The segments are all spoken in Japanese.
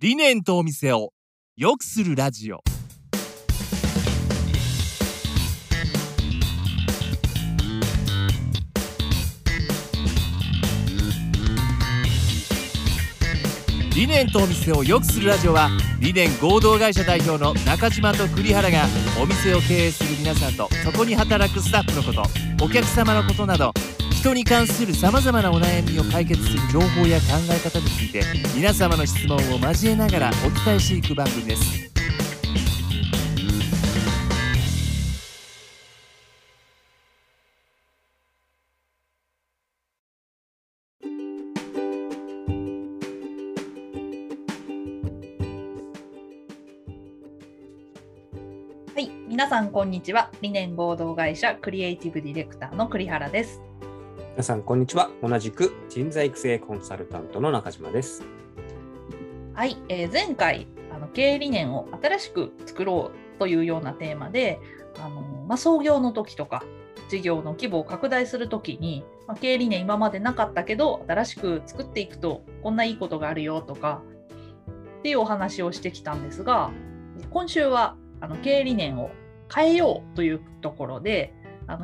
理念とお店を良くするラジオ。理念とお店を良くするラジオは、理念合同会社代表の中島と栗原がお店を経営する皆さんと、そこに働くスタッフのこと、お客様のことなど、人に関するさまざまなお悩みを解決する情報や考え方について、皆様の質問を交えながらお伝えしていく番組です。はい、皆さんこんにちは。理念合同会社クリエイティブディレクターの栗原です。皆さんこんにちは。同じく人材育成コンサルタントの中島です。はい、前回経営理念を新しく作ろうというようなテーマで、創業の時とか事業の規模を拡大する時に、経営理念今までなかったけど新しく作っていくとこんないいことがあるよとかっていうお話をしてきたんですが、今週は経営理念を変えようというところで、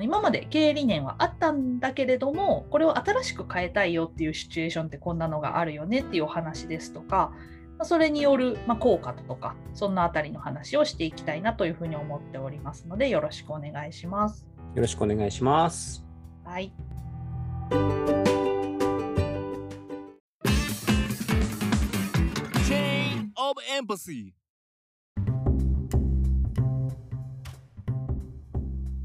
今まで経営理念はあったんだけれども、これを新しく変えたいよっていうシチュエーションってこんなのがあるよねっていうお話ですとか、それによる効果とか、そんなあたりの話をしていきたいなというふうに思っておりますので、よろしくお願いします。よろしくお願いします。はい、チェーン・オブ・エンパシー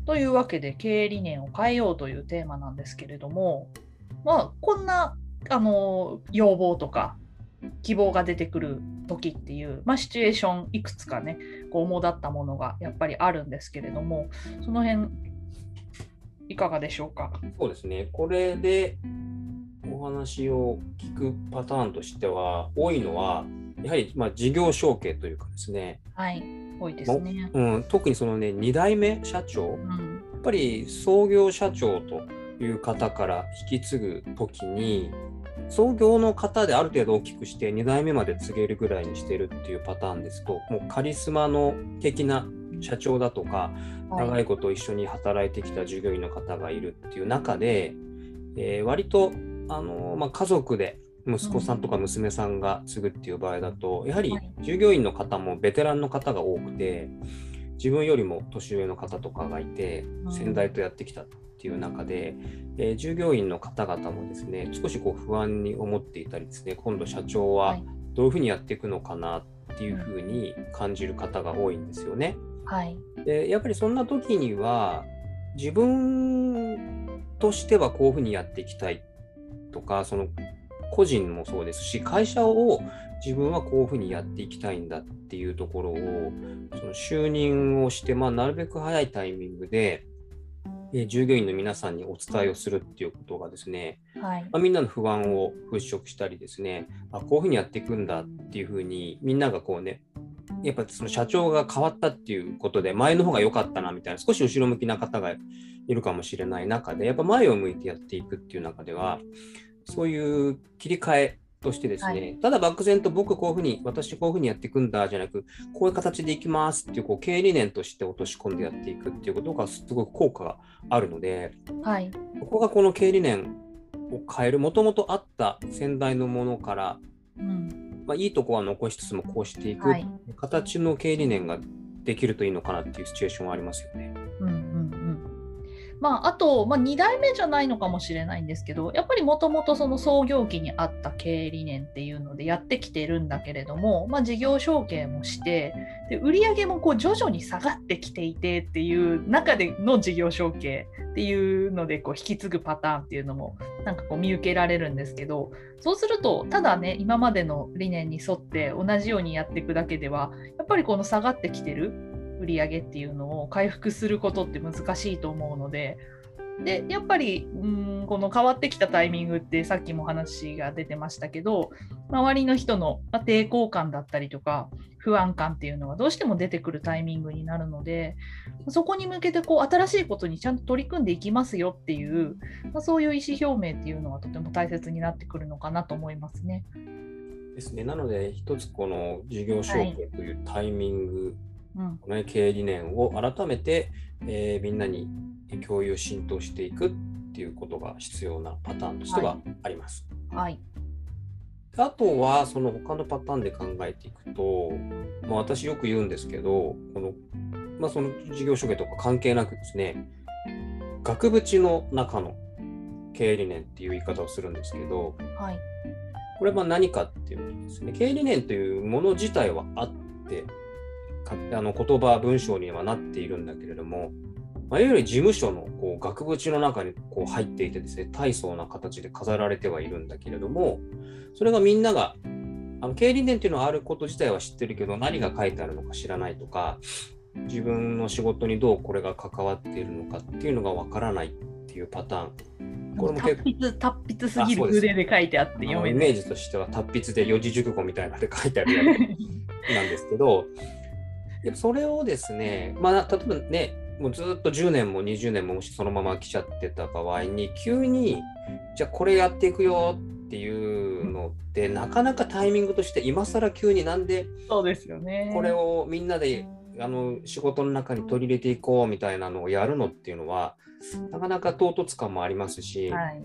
というわけで、経営理念を変えようというテーマなんですけれども、こんな要望とか希望が出てくる時っていう、シチュエーションいくつかね、主だったものがやっぱりあるんですけれども、その辺いかがでしょうか。そうですね、これでお話を聞くパターンとしては多いのは、やはり事業承継というかですね、はい、多いですね、特にそのね、2代目社長、やっぱり創業社長という方から引き継ぐときに、創業の方である程度大きくして2代目まで継げるぐらいにしてるっていうパターンですと、もうカリスマの的な社長だとか、長いこと一緒に働いてきた従業員の方がいるっていう中で、割と家族で息子さんとか娘さんが継ぐっていう場合だと、やはり従業員の方もベテランの方が多くて、自分よりも年上の方とかがいて、先代とやってきたっていう中で、従業員の方々もですね、少し不安に思っていたりですね、今度社長はどういうふうにやっていくのかなっていうふうに感じる方が多いんですよね。はい、でやっぱりそんな時には、自分としてはこういうふうにやっていきたいとか、その個人もそうですし、会社を自分はこういうふうにやっていきたいんだっていうところを、その就任をして、なるべく早いタイミングで従業員の皆さんにお伝えをするっていうことがですね、みんなの不安を払拭したりですね、こういうふうにやっていくんだっていうふうに、みんながやっぱその社長が変わったっていうことで、前の方が良かったなみたいな、少し後ろ向きな方がいるかもしれない中で、やっぱ前を向いてやっていくっていう中では、そういう切り替えとしてですね、ただ漠然と私こういうふうにやっていくんだじゃなく、こういう形でいきますっていう、経営理念として落とし込んでやっていくっていうことがすごく効果があるので、ここがこの経営理念を変える、もともとあった先代のものから、いいとこは残しつつもこうしていく形の経営理念ができるといいのかなっていうシチュエーションはありますよね。あと、2代目じゃないのかもしれないんですけど、やっぱりもともとその創業期にあった経営理念っていうのでやってきてるんだけれども、事業承継もして、で売上も徐々に下がってきていてっていう中での事業承継っていうので引き継ぐパターンっていうのもなんか見受けられるんですけど、そうするとただね、今までの理念に沿って同じようにやっていくだけでは、やっぱりこの下がってきてる売り上げっていうのを回復することって難しいと思うので、やっぱりこの変わってきたタイミングって、さっきも話が出てましたけど、周りの人の抵抗感だったりとか不安感っていうのはどうしても出てくるタイミングになるので、そこに向けて新しいことにちゃんと取り組んでいきますよっていう、そういう意思表明っていうのはとても大切になってくるのかなと思いますね。ですね。なので一つこの事業承継というタイミング、はい、経営理念を改めて、みんなに共有浸透していくっていうことが必要なパターンとしてはあります。はいはい、あとはその他のパターンで考えていくと、まあ、私よく言うんですけど、このまあ、その事業承継とか関係なくですね、額縁の中の経営理念っていう言い方をするんですけど、はい、これは何かっていうとですね、経営理念というもの自体はあって言葉文章にはなっているんだけれども、まあ、いわゆる事務所のこう額縁の中にこう入っていてですね、大層な形で飾られてはいるんだけれども、それがみんなが経営理念っていうのはあること自体は知ってるけど、何が書いてあるのか知らないとか、自分の仕事にどうこれが関わっているのかっていうのがわからないっていうパターン、これも結構達筆すぎる筆で書いてあって読める、イメージとしては達筆で四字熟語みたいなので書いてあるやつなんですけど、やっぱそれをですね、まあ、例えばね、もうずっと10年も20年ももしそのまま来ちゃってた場合に、急にじゃあこれやっていくよっていうのって、なかなかタイミングとして今更急になんでこれをみんなで仕事の中に取り入れていこうみたいなのをやるのっていうのは、なかなか唐突感もありますし、はい、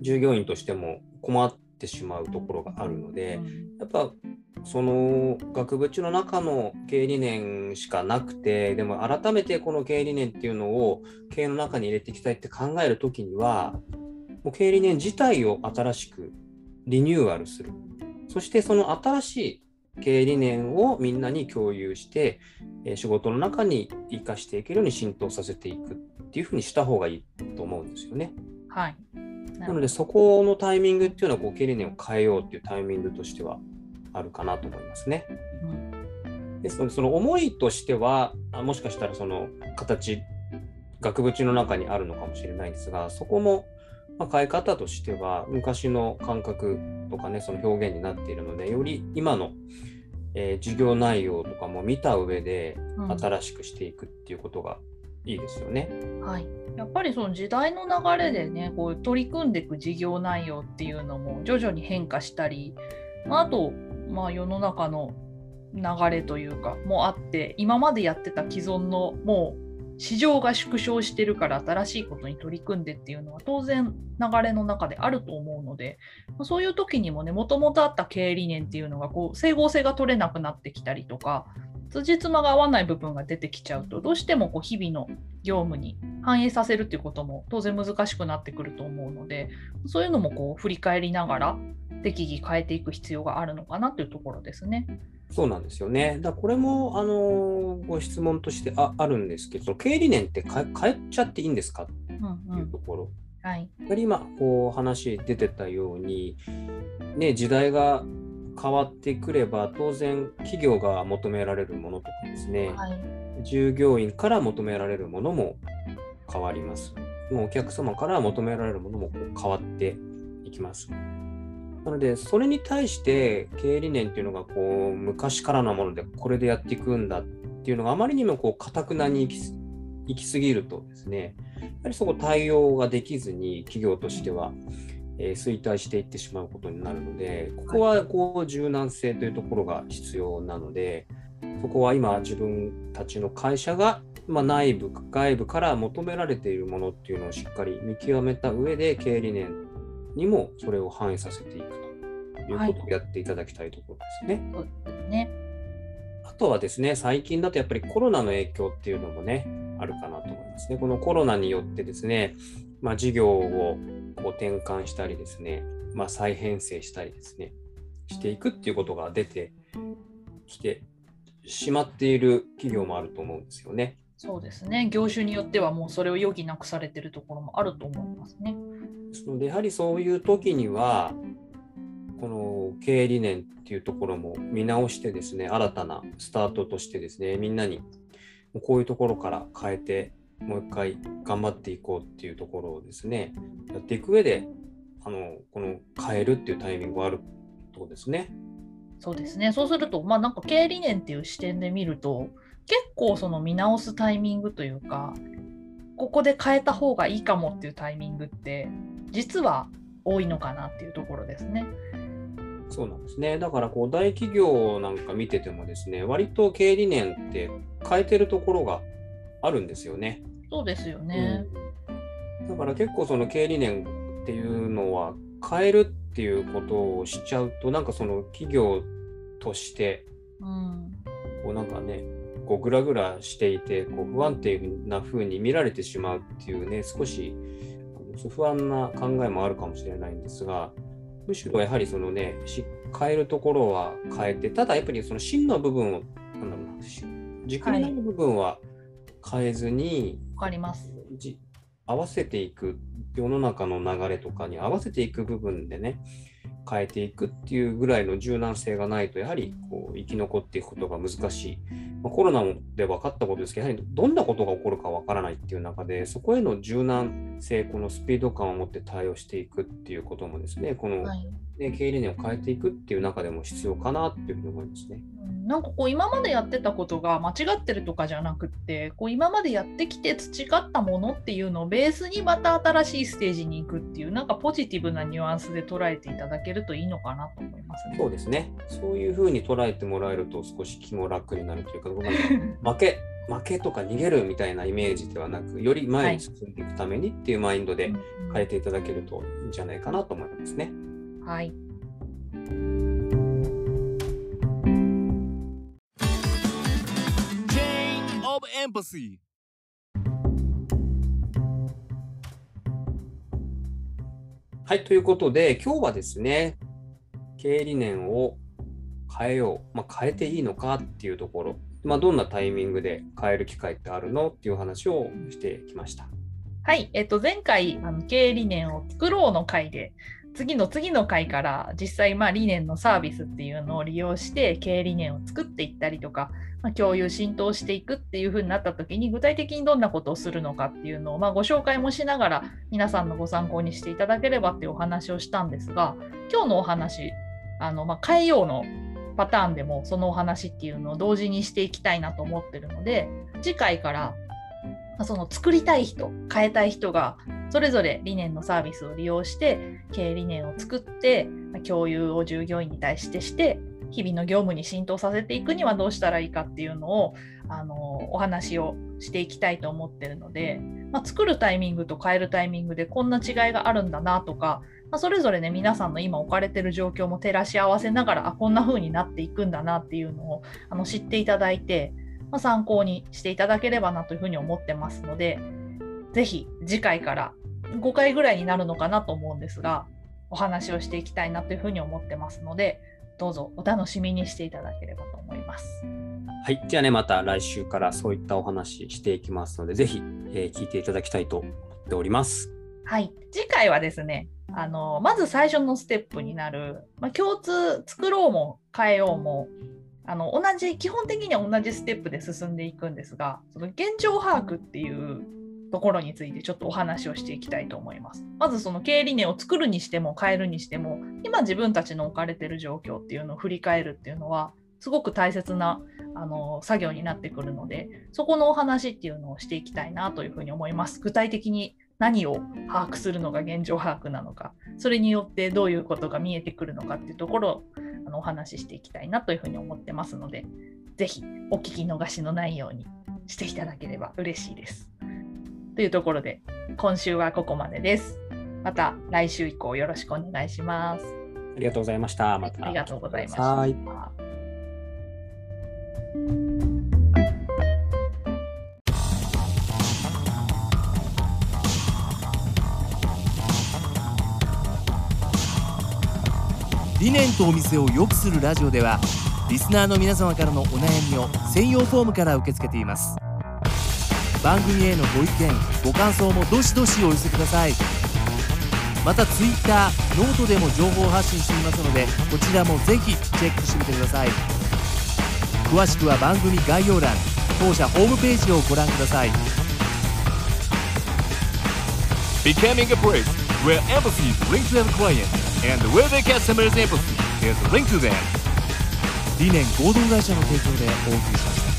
従業員としても困ってしまうところがあるので、やっぱその額縁の中の経営理念しかなくて、でも改めてこの経営理念っていうのを経営の中に入れていきたいって考えるときには、もう経営理念自体を新しくリニューアルする、そしてその新しい経営理念をみんなに共有して、仕事の中に生かしていけるように浸透させていくっていうふうにした方がいいと思うんですよね。はい。なのでそこのタイミングっていうのは、こう経営理念を変えようっていうタイミングとしてはあるかなと思いますね。うん、ですのでその思いとしては、もしかしたらその形、額縁の中にあるのかもしれないですが、そこもまあ、変え方としては昔の感覚とかね、その表現になっているので、より今の、事業内容とかも見た上で新しくしていくっていうことがいいですよね。うん、はい、やっぱりその時代の流れでね、こう取り組んでいく事業内容っていうのも徐々に変化したり、あと、まあ、世の中の流れというかもあって、今までやってた既存のもう市場が縮小してるから、新しいことに取り組んでっていうのは当然流れの中であると思うので、そういう時にもね、もともとあった経営理念っていうのがこう整合性が取れなくなってきたりとか、辻褄が合わない部分が出てきちゃうと、どうしてもこう日々の業務に反映させるっていうことも当然難しくなってくると思うので、そういうのもこう振り返りながら適宜変えていく必要があるのかなというところですね。そうなんですよね。だからこれもご質問として あるんですけど、経営理念って変えちゃっていいんですかっていうところ、うんうん、はい、やっぱり今こう話出てたように、ね、時代が変わってくれば当然企業が求められるものとかですね、はい、従業員から求められるものも変わります。もうお客様から求められるものもこう変わっていきます。なのでそれに対して経営理念っていうのがこう昔からのものでこれでやっていくんだっていうのがあまりにもこう固くなに行き過ぎるとですね、やはりそこ対応ができずに企業としては衰退していってしまうことになるので、ここはこう柔軟性というところが必要なので、そこは今自分たちの会社が内部外部から求められているものっていうのをしっかり見極めた上で、経営理念にもそれを反映させていくということをやっていただきたいところですね。はい、そうですね。あとはですね、最近だとやっぱりコロナの影響っていうのもね、あるかなと思いますね。このコロナによってですね、まあ、事業をこう転換したりですね、まあ、再編成したりですね、していくっていうことが出てきてしまっている企業もあると思うんですよね。そうですね。業種によってはもうそれを余儀なくされているところもあると思いますね。ですのでやはりそういう時にはこの経営理念っていうところも見直してですね、新たなスタートとしてですね、みんなにこういうところから変えてもう一回頑張っていこうっていうところをですね、やっていく上でこの変えるっていうタイミングがあるところですね。そうですね。そうすると、まあ、なんか経営理念っていう視点で見ると結構その見直すタイミングというか、ここで変えた方がいいかもっていうタイミングって実は多いのかなっていうところですね。そうなんですね。だからこう大企業なんか見ててもですね、割と経営理念って変えてるところがあるんですよね。そうですよね、うん、だから結構その経営理念っていうのは変えるっていうことをしちゃうと、なんかその企業としてこうなんかね、こうグラグラしていてこう不安定な風に見られてしまうっていうね、少し不安な考えもあるかもしれないんですが、むしろやはりそのね、変えるところは変えて、ただやっぱりその芯の部分を、なんだろうな、軸になる部分は変えずに、わかります。合わせていく、世の中の流れとかに合わせていく部分でね、変えていくっていうぐらいの柔軟性がないと、やはりこう生き残っていくことが難しい。まあ、コロナで分かったことですけど、やはりどんなことが起こるか分からないっていう中で、そこへの柔軟性、このスピード感を持って対応していくっていうこともですね、この、ね、経営理念を変えていくっていう中でも必要かなっていうふうに思いますね。なんかこう今までやってたことが間違ってるとかじゃなくって、こう今までやってきて培ったものっていうのをベースにまた新しいステージに行くっていう、なんかポジティブなニュアンスで捉えていただけるといいのかなと思いますね。そうですね。そういうふうに捉えてもらえると少し気も楽になるというか、負けとか逃げるみたいなイメージではなく、より前に進んでいくためにっていうマインドで変えていただけるといいんじゃないかなと思いますね。はい。はい、ということで今日はですね、経営理念を変えよう、変えていいのかっていうところ、どんなタイミングで変える機会ってあるのっていう話をしてきました。はい、前回経営理念を作ろうの回で、次の回から実際理念のサービスっていうのを利用して経営理念を作っていったりとか、共有浸透していくっていう風になった時に具体的にどんなことをするのかっていうのをご紹介もしながら皆さんのご参考にしていただければっていうお話をしたんですが、今日のお話変えようのパターンでもそのお話っていうのを同時にしていきたいなと思ってるので、次回からその作りたい人、変えたい人がそれぞれ理念のサービスを利用して経営理念を作って共有を従業員に対してして日々の業務に浸透させていくにはどうしたらいいかっていうのをお話をしていきたいと思ってるので、作るタイミングと変えるタイミングでこんな違いがあるんだなとか、それぞれね、皆さんの今置かれてる状況も照らし合わせながら、こんな風になっていくんだなっていうのを知っていただいて、参考にしていただければなというふうに思ってますので、ぜひ次回から5回ぐらいになるのかなと思うんですが、お話をしていきたいなというふうに思ってますので、どうぞお楽しみにしていただければと思います。はい、じゃあね、また来週からそういったお話していきますので、ぜひ、聞いていただきたいと思っております。はい、次回はですね、まず最初のステップになる、共通作ろうも変えようも基本的には同じステップで進んでいくんですが、その現状把握っていうところについてちょっとお話をしていきたいと思います。まずその経営理念を作るにしても変えるにしても、今自分たちの置かれてる状況っていうのを振り返るっていうのはすごく大切な作業になってくるので、そこのお話っていうのをしていきたいなというふうに思います。具体的に何を把握するのが現状把握なのか、それによってどういうことが見えてくるのかっていうところをお話ししていきたいなというふうに思ってますので、ぜひお聞き逃しのないようにしていただければ嬉しいです。というところで今週はここまでです。また来週以降よろしくお願いします。ありがとうございました。またありがとうございました。理念とお店を良くするラジオでは、リスナーの皆様からのお悩みを専用フォームから受け付けています。番組へのご意見ご感想もどしどしお寄せください。また Twitter、ノートでも情報発信していますので、こちらもぜひチェックしてみてください。詳しくは番組概要欄、当社ホームページをご覧ください。 Becoming a place where empathy brings them clients And where the customer's empathy is linked to them. 理念合同会社の提供でお送りしました。